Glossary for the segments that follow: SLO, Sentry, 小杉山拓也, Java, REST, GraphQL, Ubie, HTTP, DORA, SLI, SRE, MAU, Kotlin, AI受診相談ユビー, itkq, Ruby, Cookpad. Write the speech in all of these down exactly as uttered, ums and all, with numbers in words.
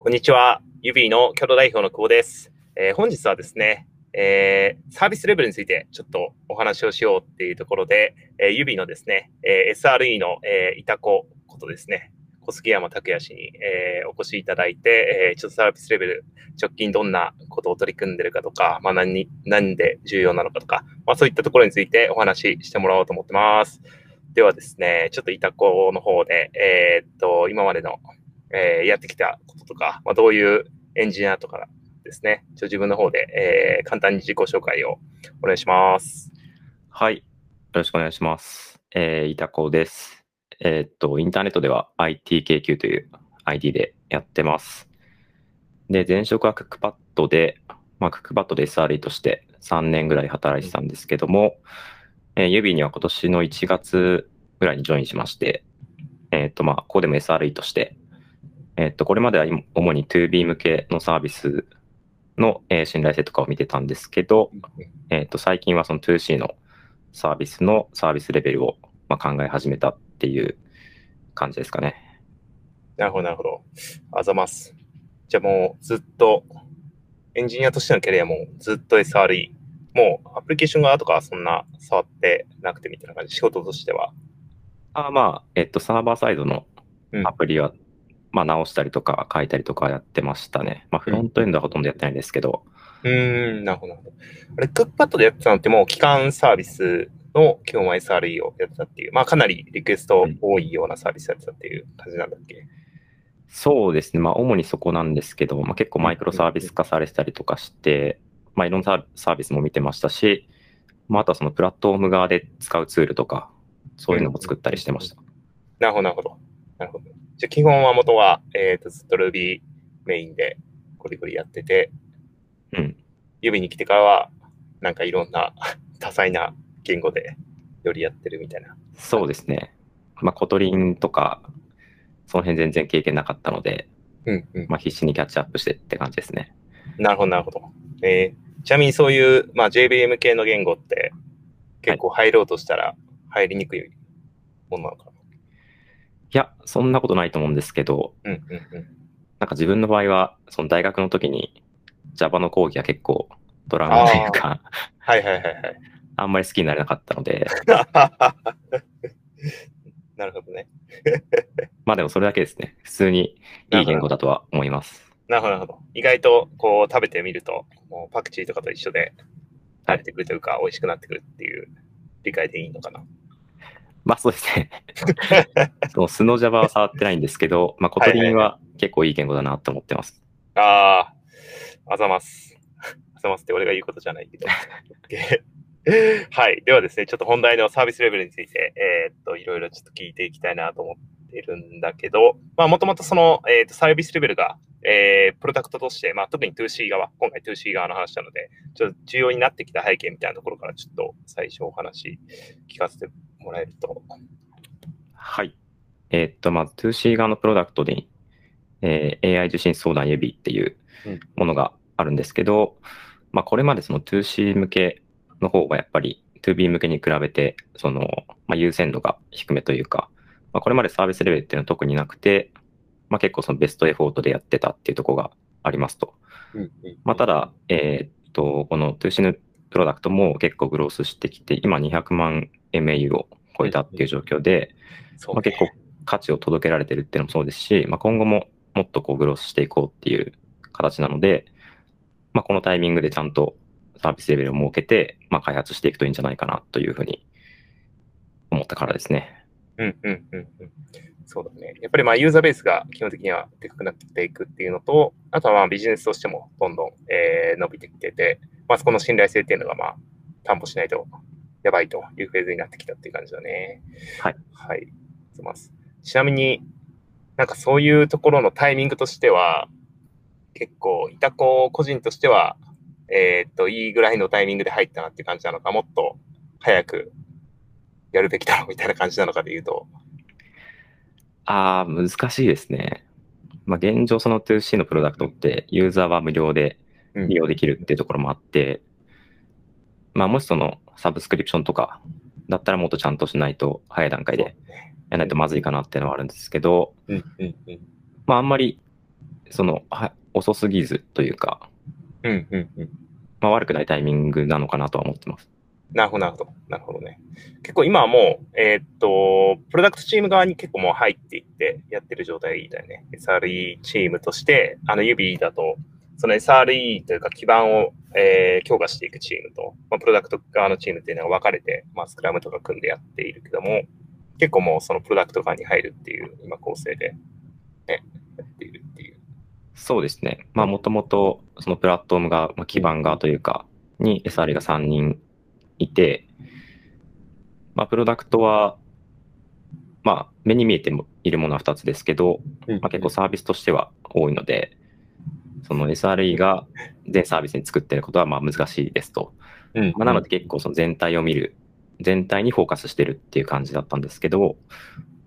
こんにちは。Ubieの共同代表の久保です。えー、本日はですね、えー、サービスレベルについてちょっとお話をしようっていうところで、えー、Ubieのですね、えー、エスアールイー の、えー、イタコことですね、小杉山拓也氏に、えー、お越しいただいて、えー、ちょっとサービスレベル、直近どんなことを取り組んでるかとか、まあ、何に、何で重要なのかとか、まあ、そういったところについてお話ししてもらおうと思ってます。ではですね、ちょっとイタコの方で、えー、っと、今までの、えー、やってきたこととか、まあ、どういうエンジニアとかですね、ちょっと自分の方で、えー、簡単に自己紹介をお願いします。はい、よろしくお願いします。えー、イタコです。えー、っと、インターネットでは アイティーケーキュー という アイディー でやってます。で、前職はクックパッドで、まあ、クックパッドで エスアールイー としてさんねんぐらい働いてたんですけども、えー、Ubieには今年のいちがつぐらいにジョインしまして、えっ、ー、と、まあ、ここでも エスアールイー として、えっ、ー、と、これまでは主に トゥービー 向けのサービスの、えー、信頼性とかを見てたんですけど、えっ、ー、と、最近はその トゥーシー のサービスのサービスレベルを、まあ、考え始めたっていう感じですかね。なるほど、なるほど。あざます。じゃあもうずっと、エンジニアとしてのキャリアもずっと エスアールイー。もうアプリケーション側とかはそんな触ってなくてみたいな感じ、仕事としては。あまあ、えっと、サーバーサイドのアプリは、うん、まあ、直したりとか書いたりとかやってましたね。まあ、フロントエンドはほとんどやってないんですけど。うーん、なるほど。あれ、クックパッドでやってたのってもう、基幹サービスの基本は エスアールイー をやってたっていう、まあ、かなりリクエスト多いようなサービスやってたっていう感じなんだっけ、うん、そうですね。まあ、主にそこなんですけど、まあ、結構マイクロサービス化されてたりとかして、まあ、いろんなサービスも見てましたし、まあ、あとはそのプラットフォーム側で使うツールとか、そういうのも作ったりしてました。うん、なるほど、なるほど。なるほど。じゃあ基本は元は、えー、とずっと Ruby メインでゴリゴリやってて、うん。Ubieに来てからは、なんかいろんな多彩な言語でよりやってるみたいな。そうですね。まあ、コトリンとか、その辺全然経験なかったので、うんうん、まあ、必死にキャッチアップしてって感じですね。なるほど、なるほど。えー、ちなみにそういう、まあ、ジェイビーエム 系の言語って結構入ろうとしたら入りにくいものなのかな、はい、いや、そんなことないと思うんですけど、うんうんうん、なんか自分の場合はその大学の時に Java の講義が結構ドラマというかはいはいはい、はい、あんまり好きになれなかったのでなるほどねまあでもそれだけですね。普通にいい言語だとは思います。なるほど、なるほど。意外とこう食べてみると、もうパクチーとかと一緒で、慣れてくるというか、美味しくなってくるっていう理解でいいのかな。まあそうですね。その素の Java は触ってないんですけど、まあ、コトリンは結構いい言語だなと思ってます。はいはいはい、ああ、あざます。あざますって俺が言うことじゃないけど。はい。ではですね、ちょっと本題のサービスレベルについて、えー、っと、いろいろちょっと聞いていきたいなと思ってるんだけど、まあもともとその、えー、っとサービスレベルが、えー、プロダクトとして、まあ、特に トゥーシー 側、今回 トゥーシー 側の話なので、ちょっと重要になってきた背景みたいなところから、ちょっと最初お話聞かせてもらえると。はい。えー、っと、まず トゥーシー 側のプロダクトに、えー、エーアイ 受信相談指っていうものがあるんですけど、うん、まあ、これまでその トゥーシー 向けの方はやっぱり トゥービー 向けに比べて、その、まあ、優先度が低めというか、まあ、これまでサービスレベルっていうのは特になくて、まあ、結構そのベストエフォートでやってたっていうところがありますと。まあ、ただ、えー、っと、この トゥーシー のプロダクトも結構グロースしてきて、今にひゃくまん エムエーユー を超えたっていう状況で、まあ、結構価値を届けられてるっていうのもそうですし、まあ、今後ももっとこうグロースしていこうっていう形なので、まあ、このタイミングでちゃんとサービスレベルを設けて、まあ、開発していくといいんじゃないかなというふうに思ったからですね。うんうんうんうん。そうだね。やっぱりまあユーザーベースが基本的にはでかくなっていくっていうのと、あとはまあビジネスとしてもどんどん、えー、伸びてきてて、まあ、そこの信頼性っていうのがまあ担保しないとやばいというフェーズになってきたっていう感じだね。はい。はい。そうます。ちなみになんかそういうところのタイミングとしては、結構イタコ個人としては、えー、っと、いいぐらいのタイミングで入ったなっていう感じなのか、もっと早くやるべきだろうみたいな感じなのかでいうと、ああ、難しいですね。まあ、現状、その トゥーシー のプロダクトって、ユーザーは無料で利用できるっていうところもあって、うん、まあ、もしそのサブスクリプションとかだったら、もっとちゃんとしないと、早い段階でやらないとまずいかなっていうのはあるんですけど、うんうんうん、まあ、あんまりそのは遅すぎずというか、うんうんうん、まあ、悪くないタイミングなのかなとは思ってます。なるほど、なるほど。なるほどね。結構今はもう、えーっと、プロダクトチーム側に結構もう入っていってやってる状態だよね。エスアールイー チームとして、あの Ubie だと、その エスアールイー というか基盤を、えー、強化していくチームと、まあ、プロダクト側のチームっていうのが分かれて、まあ、スクラムとか組んでやっているけども、結構もうそのプロダクト側に入るっていう今構成で、ね、やっているっていう。そうですね。まあ、もともとそのプラットフォームが、まあ、基盤側というか、に エスアールイー がさんにん、いて、まあ、プロダクトは、まあ、目に見えているものはふたつですけど、まあ、結構サービスとしては多いので、その エスアールイー が全サービスに作っていることはまあ難しいですと、うんうん、まあ、なので結構その全体を見る、全体にフォーカスしてるっていう感じだったんですけど、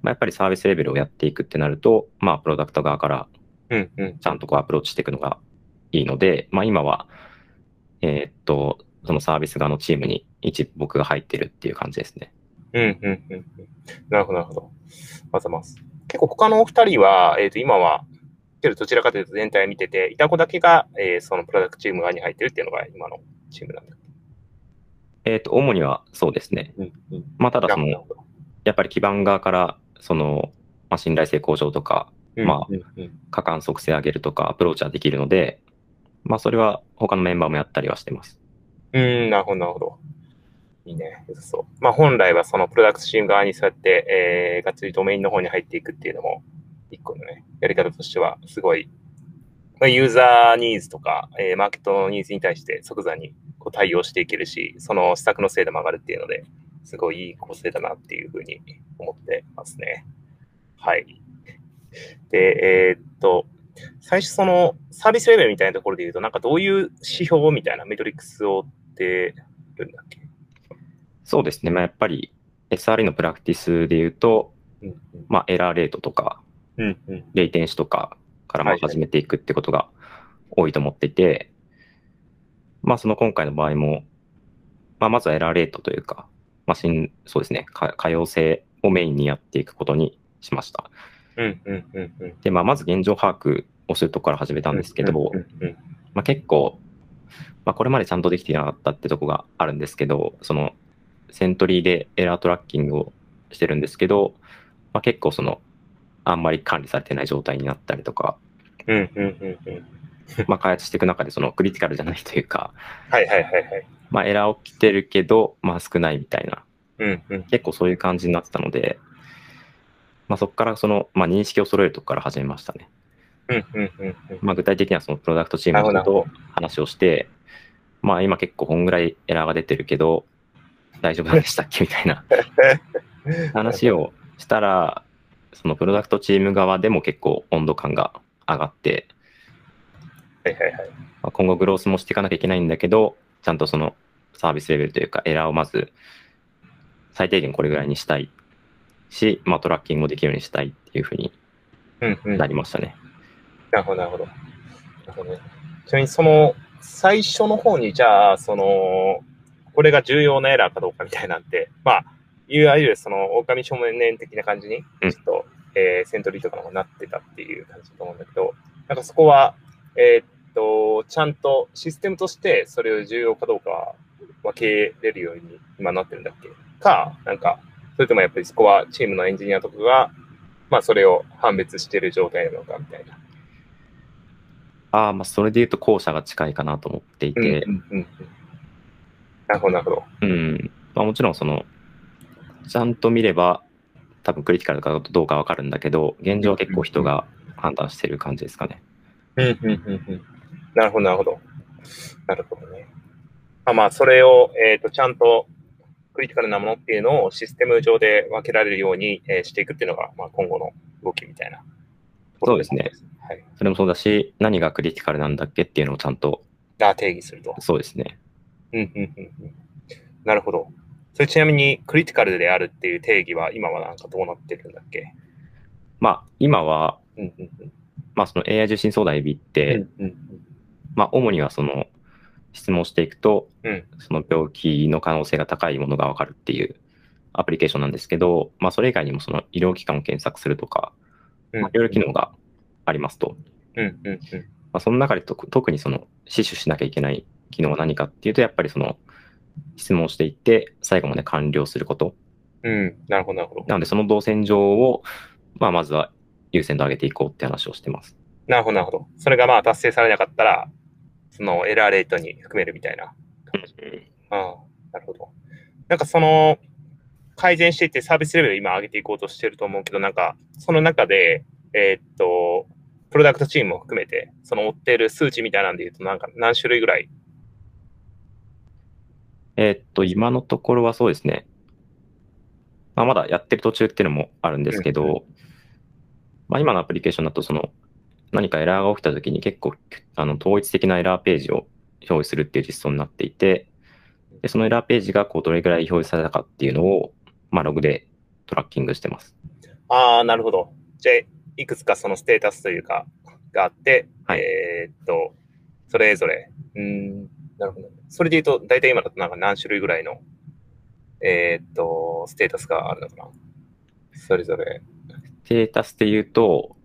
まあ、やっぱりサービスレベルをやっていくってなると、まあ、プロダクト側からちゃんとこうアプローチしていくのがいいので、まあ、今は、えーっとそのサービス側のチームに一僕が入ってるっていう感じですね。うんうんうん、なるほどなるほど。まずます。結構他のお二人は、えーと今はどちらかというと全体を見てて、イタコだけが、えー、そのプロダクトチーム側に入ってるっていうのが今のチームなんだ。えっと主にはそうですね。うんうん、まあ、ただそのやっぱり基盤側からその、まあ、信頼性向上とか、まあ過間即性上げるとかアプローチはできるので、まあそれは他のメンバーもやったりはしてます。うん、なるほど、なるほど。いいね。そう。まあ、本来はそのプロダクトチーム側にそうやって、えー、がっつりドメインの方に入っていくっていうのも、一個のね、やり方としては、すごい、まあ、ユーザーニーズとか、えー、マーケットのニーズに対して即座にこう対応していけるし、その施策の精度も上がるっていうので、すごいいい構成だなっていうふうに思ってますね。はい。で、えー、っと、最初そのサービスレベルみたいなところで言うと、なんかどういう指標みたいなメトリックスをでるんだっけ。そうですね、まあ、やっぱり エスアールイー のプラクティスでいうと、うんうん、まあ、エラーレートとか、うんうん、レイテンシとかからまあ始めていくってことが多いと思っていて、はいはい、まあ、その今回の場合も、まあ、まずはエラーレートというか、まあ、そうですね、可用性をメインにやっていくことにしました。うんうんうんうん、で、まあ、まず現状把握をするところから始めたんですけど、結構、まあ、これまでちゃんとできていなかったってとこがあるんですけど、そのセントリーでエラートラッキングをしてるんですけど、まあ、結構そのあんまり管理されてない状態になったりとか、うんうんうんうん、まあ開発していく中でそのクリティカルじゃないというか、はいはいはいはい、まあエラー起きてるけどまあ少ないみたいな、うんうん、結構そういう感じになってたので、まあ、そこからその、まあ、認識を揃えるとこから始めましたね。うんうんうんうん、まあ、具体的にはそのプロダクトチームと話をして、まあ、今結構こんぐらいエラーが出てるけど大丈夫でしたっけみたいな話をしたら、そのプロダクトチーム側でも結構温度感が上がって、はいはいはい、まあ、今後グロースもしていかなきゃいけないんだけど、ちゃんとそのサービスレベルというかエラーをまず最低限これぐらいにしたいし、まあ、トラッキングもできるようにしたいっていうふうになりましたね。うんうん、なるほど、なるほど。なるほどね。ちなみに、その、最初の方に、じゃあ、その、これが重要なエラーかどうかみたいなんて、まあ、いわゆる、その、狼少年的な感じに、ちょっと、うん、えー、セントリーとかのもなってたっていう感じだと思うんだけど、なんかそこは、えー、っと、ちゃんとシステムとして、それを重要かどうか分けれるように今なってるんだっけか、なんか、それともやっぱりそこはチームのエンジニアとかが、まあ、それを判別してる状態なのかみたいな。あ、まあ、それでいうと後者が近いかなと思っていて、うんうんうん、なるほどなるほど、うん、まあ、もちろんそのちゃんと見れば多分クリティカルかどうか分かるんだけど、現状は結構人が判断してる感じですかね。うんうんうんうん、なるほどなるほどなるほどね。あ、まあ、それを、えー、とちゃんとクリティカルなものっていうのをシステム上で分けられるように、えー、していくっていうのが、まあ、今後の動きみたいな。そうですね。はい、それもそうだし、何がクリティカルなんだっけっていうのをちゃんと定義すると。そうですね。うんうんうんうん。なるほど。それちなみにクリティカルであるっていう定義は今はなんかどうなってるんだっけ？まあ今は、うんうんうん、まあその エーアイ 受信相談 Ubie って、うんうんうん、まあ主にはその質問していくと、うん、その病気の可能性が高いものがわかるっていうアプリケーションなんですけど、まあそれ以外にもその医療機関を検索するとか、まあ、いろいろ機能がありますと。うんうんうん。まあ、その中でと特にその死守しなきゃいけない機能は何かっていうと、やっぱりその質問していって最後まで完了すること。うん、なるほどなるほど。なのでその動線上を、まあ、まずは優先度上げていこうって話をしてます。なるほどなるほど。それがまあ達成されなかったらそのエラーレートに含めるみたいな感じ。うん、ああ、なるほど。なんかその改善していってサービスレベルを今上げていこうとしてると思うけど、なんかその中でえー、っとプロダクトチームも含めてその追っている数値みたいなんでいうと、なんか何種類ぐらい？えー、っと今のところはそうですね。まあ、まだやってる途中っていうのもあるんですけど、うんうん、まあ、今のアプリケーションだとその何かエラーが起きたときに結構あの統一的なエラーページを表示するっていう実装になっていて、でそのエラーページがこうどれぐらい表示されたかっていうのを、まあ、ログでトラッキングしてます。ああ、なるほど。じゃあいくつかそのステータスというかがあって、はい、えー、っとそれぞれ、うーん、なるほど。それで言うと大体今だとなんか何種類ぐらいのえー、っとステータスがあるのかな、それぞれ。ステータスで言うと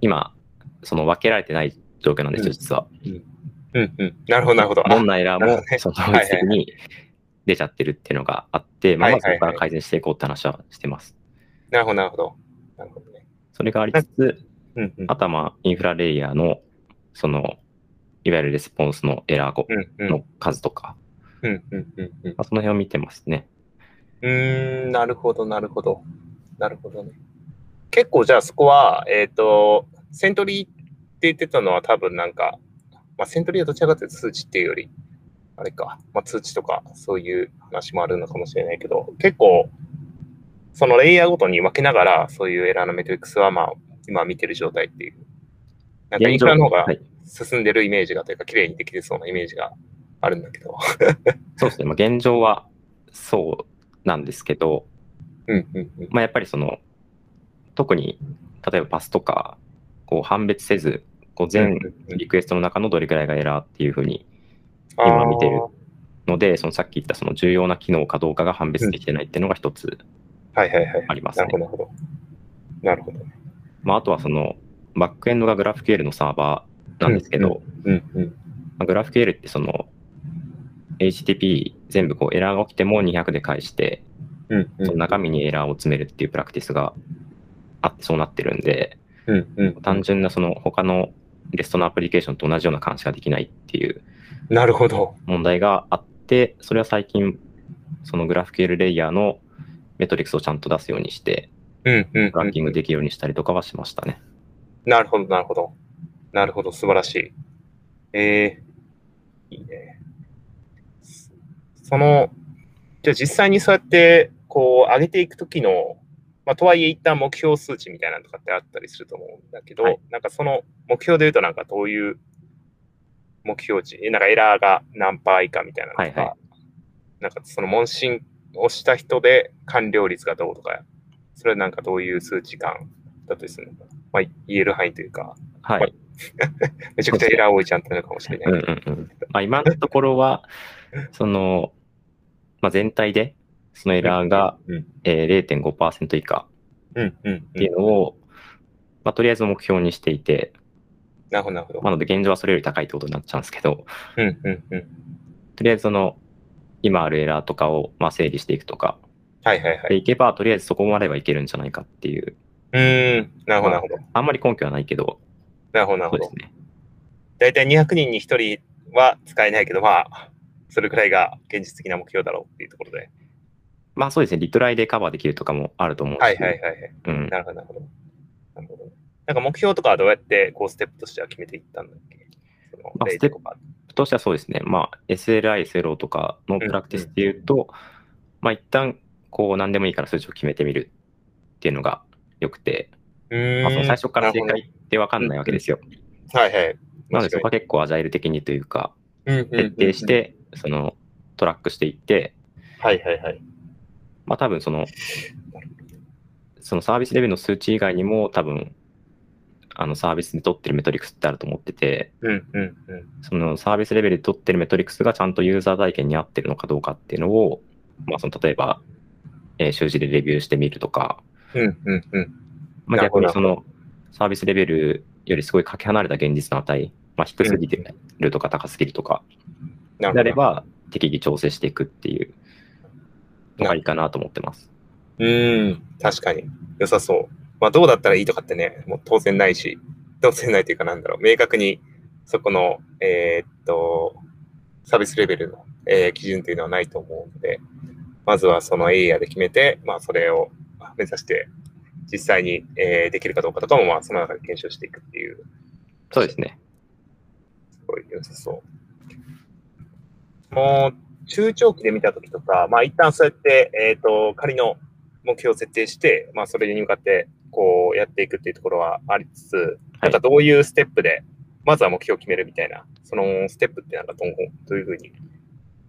今その分けられてない状況なんですよ、うん、実は。うんうんうん、なるほどなるほど。どんなエラーもその統一的に出ちゃってるっていうのがあって、はいはいはい、まあ、まあそこから改善していこうって話はしてます。はいはいはい、なるほどなるほどなるほどね。それがありつつ、うんうん、あとはまあインフラレイヤーのそのいわゆるレスポンスのエラーの数とか。うんうんうんうんうんうん、その辺を見てますね。うーん、なるほどなるほどなるほどね。結構じゃあそこはえっ、ー、とセントリーって言ってたのは多分なんか、まあ、セントリーはどちらかというと数値っていうよりあれか、まあ、通知とかそういう話もあるのかもしれないけど、結構そのレイヤーごとに分けながらそういうエラーのメトリックスはまあ今見てる状態っていう、なんかインフラの方が進んでるイメージがというか、はい、綺麗にできてそうなイメージがあるんだけどそうですね、まあ、現状はそうなんですけど、うんうんうん、まあ、やっぱりその特に例えばパスとかこう判別せずこう全リクエストの中のどれくらいがエラーっていうふうに今見てるので、そのさっき言ったその重要な機能かどうかが判別できてないっていうのが一つありますね。なるほどなるほどね。まあ、あとはそのバックエンドが GraphQL のサーバーなんですけど、うんうんうんうん、まあ、GraphQL ってそのエイチティーティーピー 全部こうエラーが起きてもにひゃくで返して、うんうん、その中身にエラーを詰めるっていうプラクティスがあってそうなってるんで、うんうん、単純なその他のRESTのアプリケーションと同じような監視ができないっていう問題があって、それは最近そのグラフ q l レイヤーのメトリックスをちゃんと出すようにして、うんうんうんうん、トラッキングできるようにしたりとかはしましたね。なるほどなるほどなるほど、素晴らしい。えー、いいね。そのじゃあ実際にそうやってこう上げていくときの、まあ、とはいえ一旦目標数値みたいなのとかってあったりすると思うんだけど、はい、なんかその目標でいうとなんかどういう目標値、なんかエラーが何パー以下みたいなのとか、はいはい、なんかその問診をした人で完了率がどうとか、それはなんかどういう数値感だとするのか、まあ、言える範囲というか、はい、まあ、めちゃくちゃエラー多いじゃんってなるかもしれないけど、うんうんうん、まあ、今のところはそのまあ、全体でそのエラーが、うんうん、えー、れいてんごパーセント 以下っていうのを、うんうんうん、まあ、とりあえず目標にしていて、なるほどなるほど。なので現状はそれより高いってことになっちゃうんですけど、うんうんうん、とりあえずその今あるエラーとかをまあ整理していくとか、はいはいはい、でいけばとりあえずそこまではいけるんじゃないかっていう。うーん、なるほどなるほど、まあ。あんまり根拠はないけど、なるほどなるほど。そうですね。だいたいにひゃくにんにひとりは使えないけど、まあそれくらいが現実的な目標だろうっていうところで、まあそうですね、リトライでカバーできるとかもあると思うし、はいはいはいはい、うん、なるほどなるほどなるほど、ね、なんか目標とかはどうやってこうステップとしては決めていったんだっけ、その、まあ、ステップとしてはそうですね、まあ エスエルアイ、エスエルオー とかのプラクティスでいうと、うんうん、まあ一旦こう何でもいいから数値を決めてみるっていうのがよくて、うーん、まあ、その最初から正解って分かんないわけですよ、うん、はいはい、なのでそこは結構アジャイル的にというか、うんうんうんうん、徹底してそのトラックしていって、はいはいはい。まあ多分そのそのサービスレベルの数値以外にも多分あのサービスで取ってるメトリックスってあると思ってて、うんうんうん、そのサービスレベルで取ってるメトリックスがちゃんとユーザー体験に合ってるのかどうかっていうのを、まあその例えば、えー、習字でレビューしてみるとか、うんうんうん、まあ逆にそのサービスレベルよりすごいかけ離れた現実の値、まあ、低すぎるとか高すぎるとかであれば適宜調整していくっていうのがいいかなと思ってます。うん、確かに良さそう。まあ、どうだったらいいとかってね、もう当然ないし、当然ないというかなんだろう、明確にそこの、えー、っとサービスレベルの、えー、基準というのはないと思うので、まずはそのエリアで決めて、まあ、それを目指して実際に、えー、できるかどうかとかも、まあ、その中で検証していくっていう。そうですね。すごい良さそう。もう中長期で見たときとか、まあ、一旦そうやって、えー、っと仮の目標を設定して、まあ、それに向かってこうやっていくっていうところはありつつ、なんかどういうステップでまずは目標を決めるみたいな、そのステップってなんかどういうふうに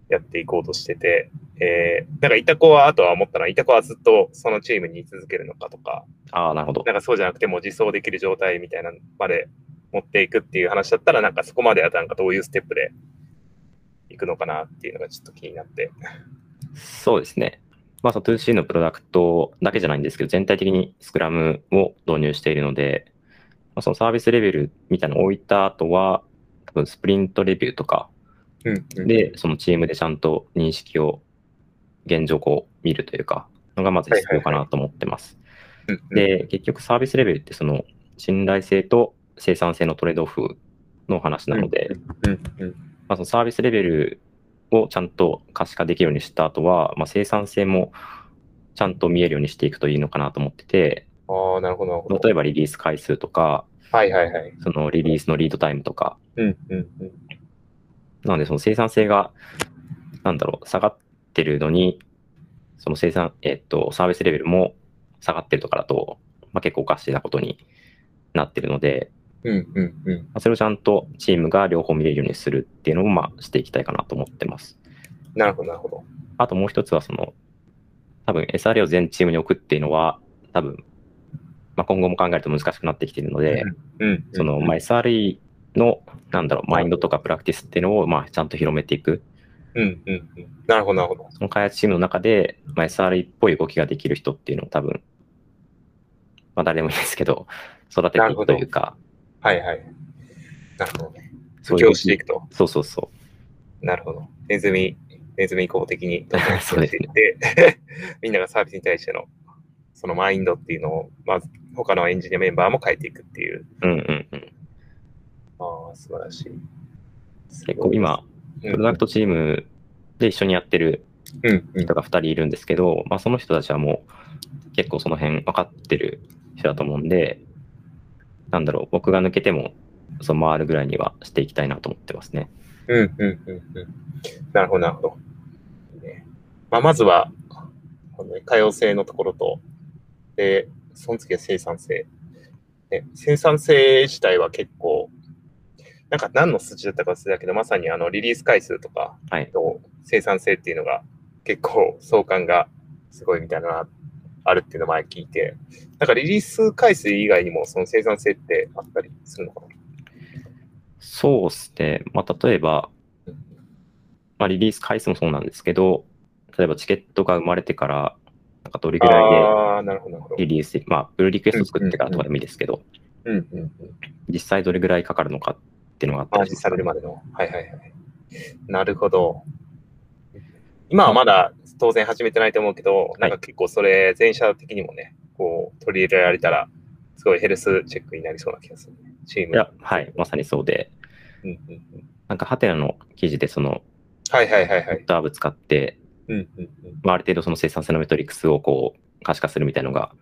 やっていこうとしてて、えー、なんかイタコはあとは思ったのは、イタコはずっとそのチームに居続けるのかとか、あー、なるほど。なんかそうじゃなくても自走できる状態みたいなまで持っていくっていう話だったら、なんかそこまではなんかどういうステップでいくのかなっていうのがちょっと気になって。そうですね。まあ、その ツーシー のプロダクトだけじゃないんですけど、全体的にスクラムを導入しているので、まあ、そのサービスレベルみたいなのを置いた後は、多分スプリントレビューとかで、そのチームでちゃんと認識を現状こう見るというか、のがまず必要かなと思ってます。で、結局サービスレベルってその信頼性と生産性のトレードオフの話なので、まあ、そのサービスレベルをちゃんと可視化できるようにした後は、まあ、生産性もちゃんと見えるようにしていくといいのかなと思ってて、あ、なるほどなるほど。例えばリリース回数とか、はいはいはい、そのリリースのリードタイムとか、うんうんうん、なのでその生産性がなんだろう下がってるのに、その生産、えー、っとサービスレベルも下がってるとかだと、まあ、結構おかしなことになってるので、うんうんうん、それをちゃんとチームが両方見れるようにするっていうのをまあしていきたいかなと思ってます。なるほど、なるほど。あともう一つは、その、多分 エスアールエー を全チームに置くっていうのは、多分、まあ、今後も考えると難しくなってきているので、うんうん、その、まあ、エスアールイー の、なんだろう、マインドとかプラクティスっていうのをまあちゃんと広めていく。うんうんうん。なるほど、なるほど。その開発チームの中で、まあ、エスアールイー っぽい動きができる人っていうのを多分、まあ、誰でもいいですけど、育てていくというか、はいはい。なるほどね。布教していくと。そうそうそう。なるほど。ネズミ、ネズミ公的にどんどんしていって、ね、みんながサービスに対してのそのマインドっていうのを、まあ、他のエンジニアメンバーも変えていくっていう。うんうんうん。ああ、素晴らしい。結構今、プロダクトチームで一緒にやってる人がふたりいるんですけど、うんうん、まあ、その人たちはもう結構その辺分かってる人だと思うんで、なんだろう、僕が抜けてもその回るぐらいにはしていきたいなと思ってますね。うんうんうんうん。なるほどなるほど。まあ、まずはこの可用性のところと、でその次は生産性、ね。生産性自体は結構なんか何の数値だったか忘れたけど、まさにあのリリース回数とかと生産性っていうのが結構相関がすごいみたいな。あるっていうのを前聞いて、なんかリリース回数以外にもその生産性ってあったりするのかな。そうですね。まあ、例えば、まあ、リリース回数もそうなんですけど、例えばチケットが生まれてからなんかどれぐらいでリリース、まあプルリクエスト作ってからとかでもいいですけど、実際どれぐらいかかるのかっていうのがあったりします。実際どれまでの。はいはいはい。なるほど。今はまだ当然始めてないと思うけど、なんか結構それ全社的にもね、こう取り入れられたら、すごいヘルスチェックになりそうな気がするね、チーム。いや、はい、まさにそうで。うんうんうん、なんかハテナの記事で、その、はいはいはいはい。ダーブ使って、うんうんうん、まあ、ある程度その生産性のメトリクスをこう可視化するみたいなのが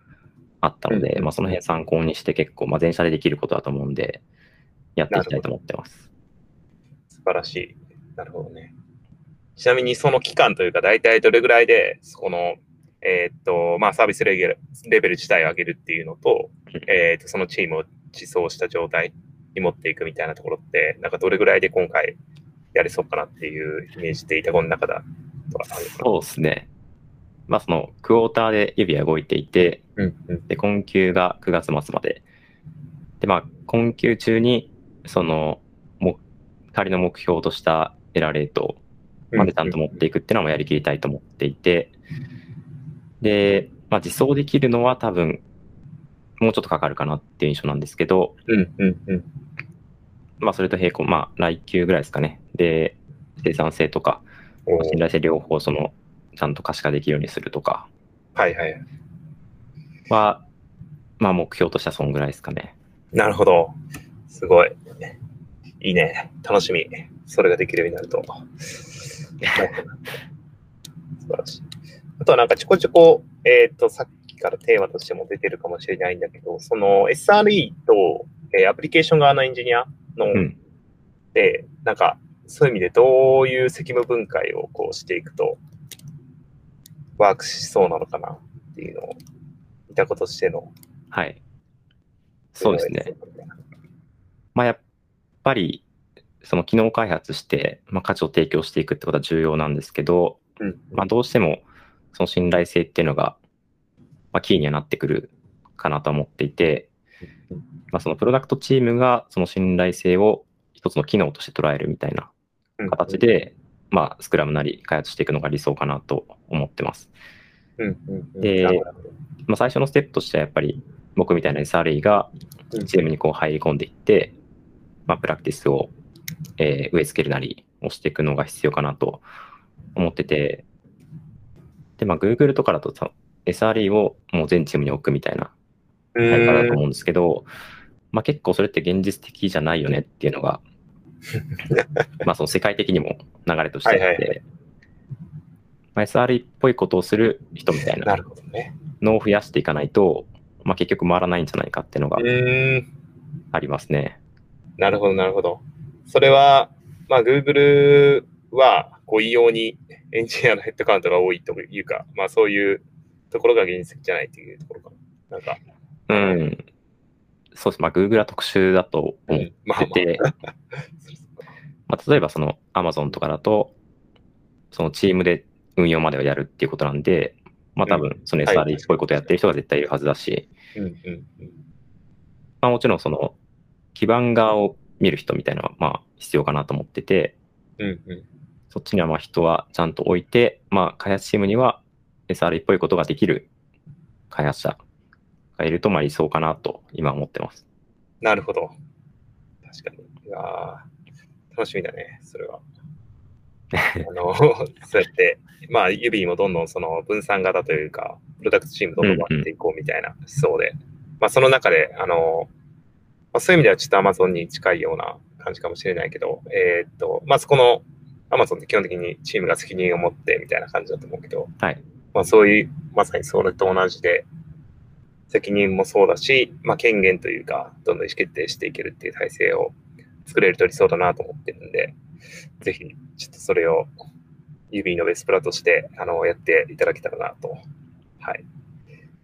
あったので、うんうん、まあ、その辺参考にして結構、まあ、全社でできることだと思うんで、やっていきたいと思ってます。素晴らしい。なるほどね。ちなみにその期間というか、大体どれぐらいで、そこの、えーっとまあ、サービスレベル、レベル自体を上げるっていうのと、えーっとそのチームを自走した状態に持っていくみたいなところって、なんかどれぐらいで今回やれそうかなっていうイメージでいたこの中だとはあるかな。そうですね。まあ、そのクォーターで指が動いていて、うんうん、で今期がくがつまつまで。で、まあ、今期中に、その、も仮の目標としたエラーレートをまでちゃんと持っていくっていうのもやりきりたいと思っていて、で、まあ、自走できるのは多分もうちょっとかかるかなっていう印象なんですけど、うんうんうん、まあそれと並行、まあ来Qぐらいですかね。で、生産性とか、信頼性両方そのちゃんと可視化できるようにするとかはいはいは、まあ目標としてはそんぐらいですかね。なるほど、すごいいいね、楽しみ。それができるようになると素晴らしい。あとはなんかちょこちょこ、えっとさっきからテーマとしても出てるかもしれないんだけど、その エスアールイー と、えー、アプリケーション側のエンジニアの、うん、でなんかそういう意味でどういう責務分解をこうしていくとワークしそうなのかなっていうのを見たことしての、はい、そうですね。まあやっぱりその機能開発して、まあ、価値を提供していくってことは重要なんですけど、うんうん、まあどうしてもその信頼性っていうのが、まあ、キーにはなってくるかなと思っていて、まあ、そのプロダクトチームがその信頼性を一つの機能として捉えるみたいな形で、うん、まあスクラムなり開発していくのが理想かなと思ってます。うんうん、で、まあ、最初のステップとしてはやっぱり僕みたいな エスアールイー がチームにこう入り込んでいって、まあ、プラクティスを、えー、植え付けるなりをしていくのが必要かなと思ってて、で、まあ、Google とかだと エスアールイー をもう全チームに置くみたいなやり方だと思うんですけど、まあ、結構それって現実的じゃないよねっていうのがまあその世界的にも流れとしてあって、はいはいはい、まあ、エスアールイー っぽいことをする人みたいなのを増やしていかないと、まあ、結局回らないんじゃないかっていうのがありますね。なるほどなるほど。それは、まあ、Google はこう異様にエンジニアのヘッドカウントが多いというか、まあ、そういうところが現実的じゃないというところかな。なんか、うん、そうです。まあ、Google は特殊だと思ってて、うんまあまあまあ、例えばその Amazon とかだとそのチームで運用までをやるっていうことなんで、まあ多分その エスアールイー っぽいことをやってる人が絶対いるはずだし、うんうんうん、まあもちろんその基盤側を見る人みたいなのはまあ必要かなと思ってて、うんうん、そっちにはまあ人はちゃんと置いて、まあ開発チームには エスアールイー っぽいことができる開発者がいるとまあ理想かなと今思ってます。なるほど。確かに。いやー、楽しみだね、それは。あのそうやって、まあ、Ubieもどんどんその分散型というか、プロダクトチームどんどん割っていこうみたいな思想で、うんうんまあ、その中で、あのまあ、そういう意味ではちょっと Amazon に近いような感じかもしれないけど、えー、っとまあ、そこの Amazon って基本的にチームが責任を持ってみたいな感じだと思うけど、はいまあ、そういう、まさにそれと同じで、責任もそうだし、まあ、権限というか、どんどん意思決定していけるっていう体制を作れると理想だなと思ってるんで。ぜひ、ちょっとそれをUbieのベスプラとしてあのやっていただけたらなと、はい、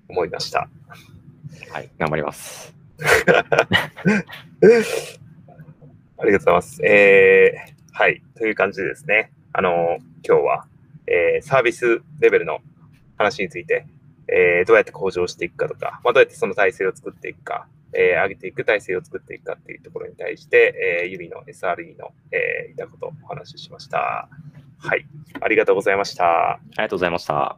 思いました。はい、頑張ります。ありがとうございます。えー、はい、という感じでですね、あの今日は、えー、サービスレベルの話について、えー、どうやって向上していくかとか、まあ、どうやってその体制を作っていくか、えー、上げていく体制を作っていくかっていうところに対して、えー、Ubieの エスアールイー の、えー、いたことをお話ししました。はい、ありがとうございました。ありがとうございました。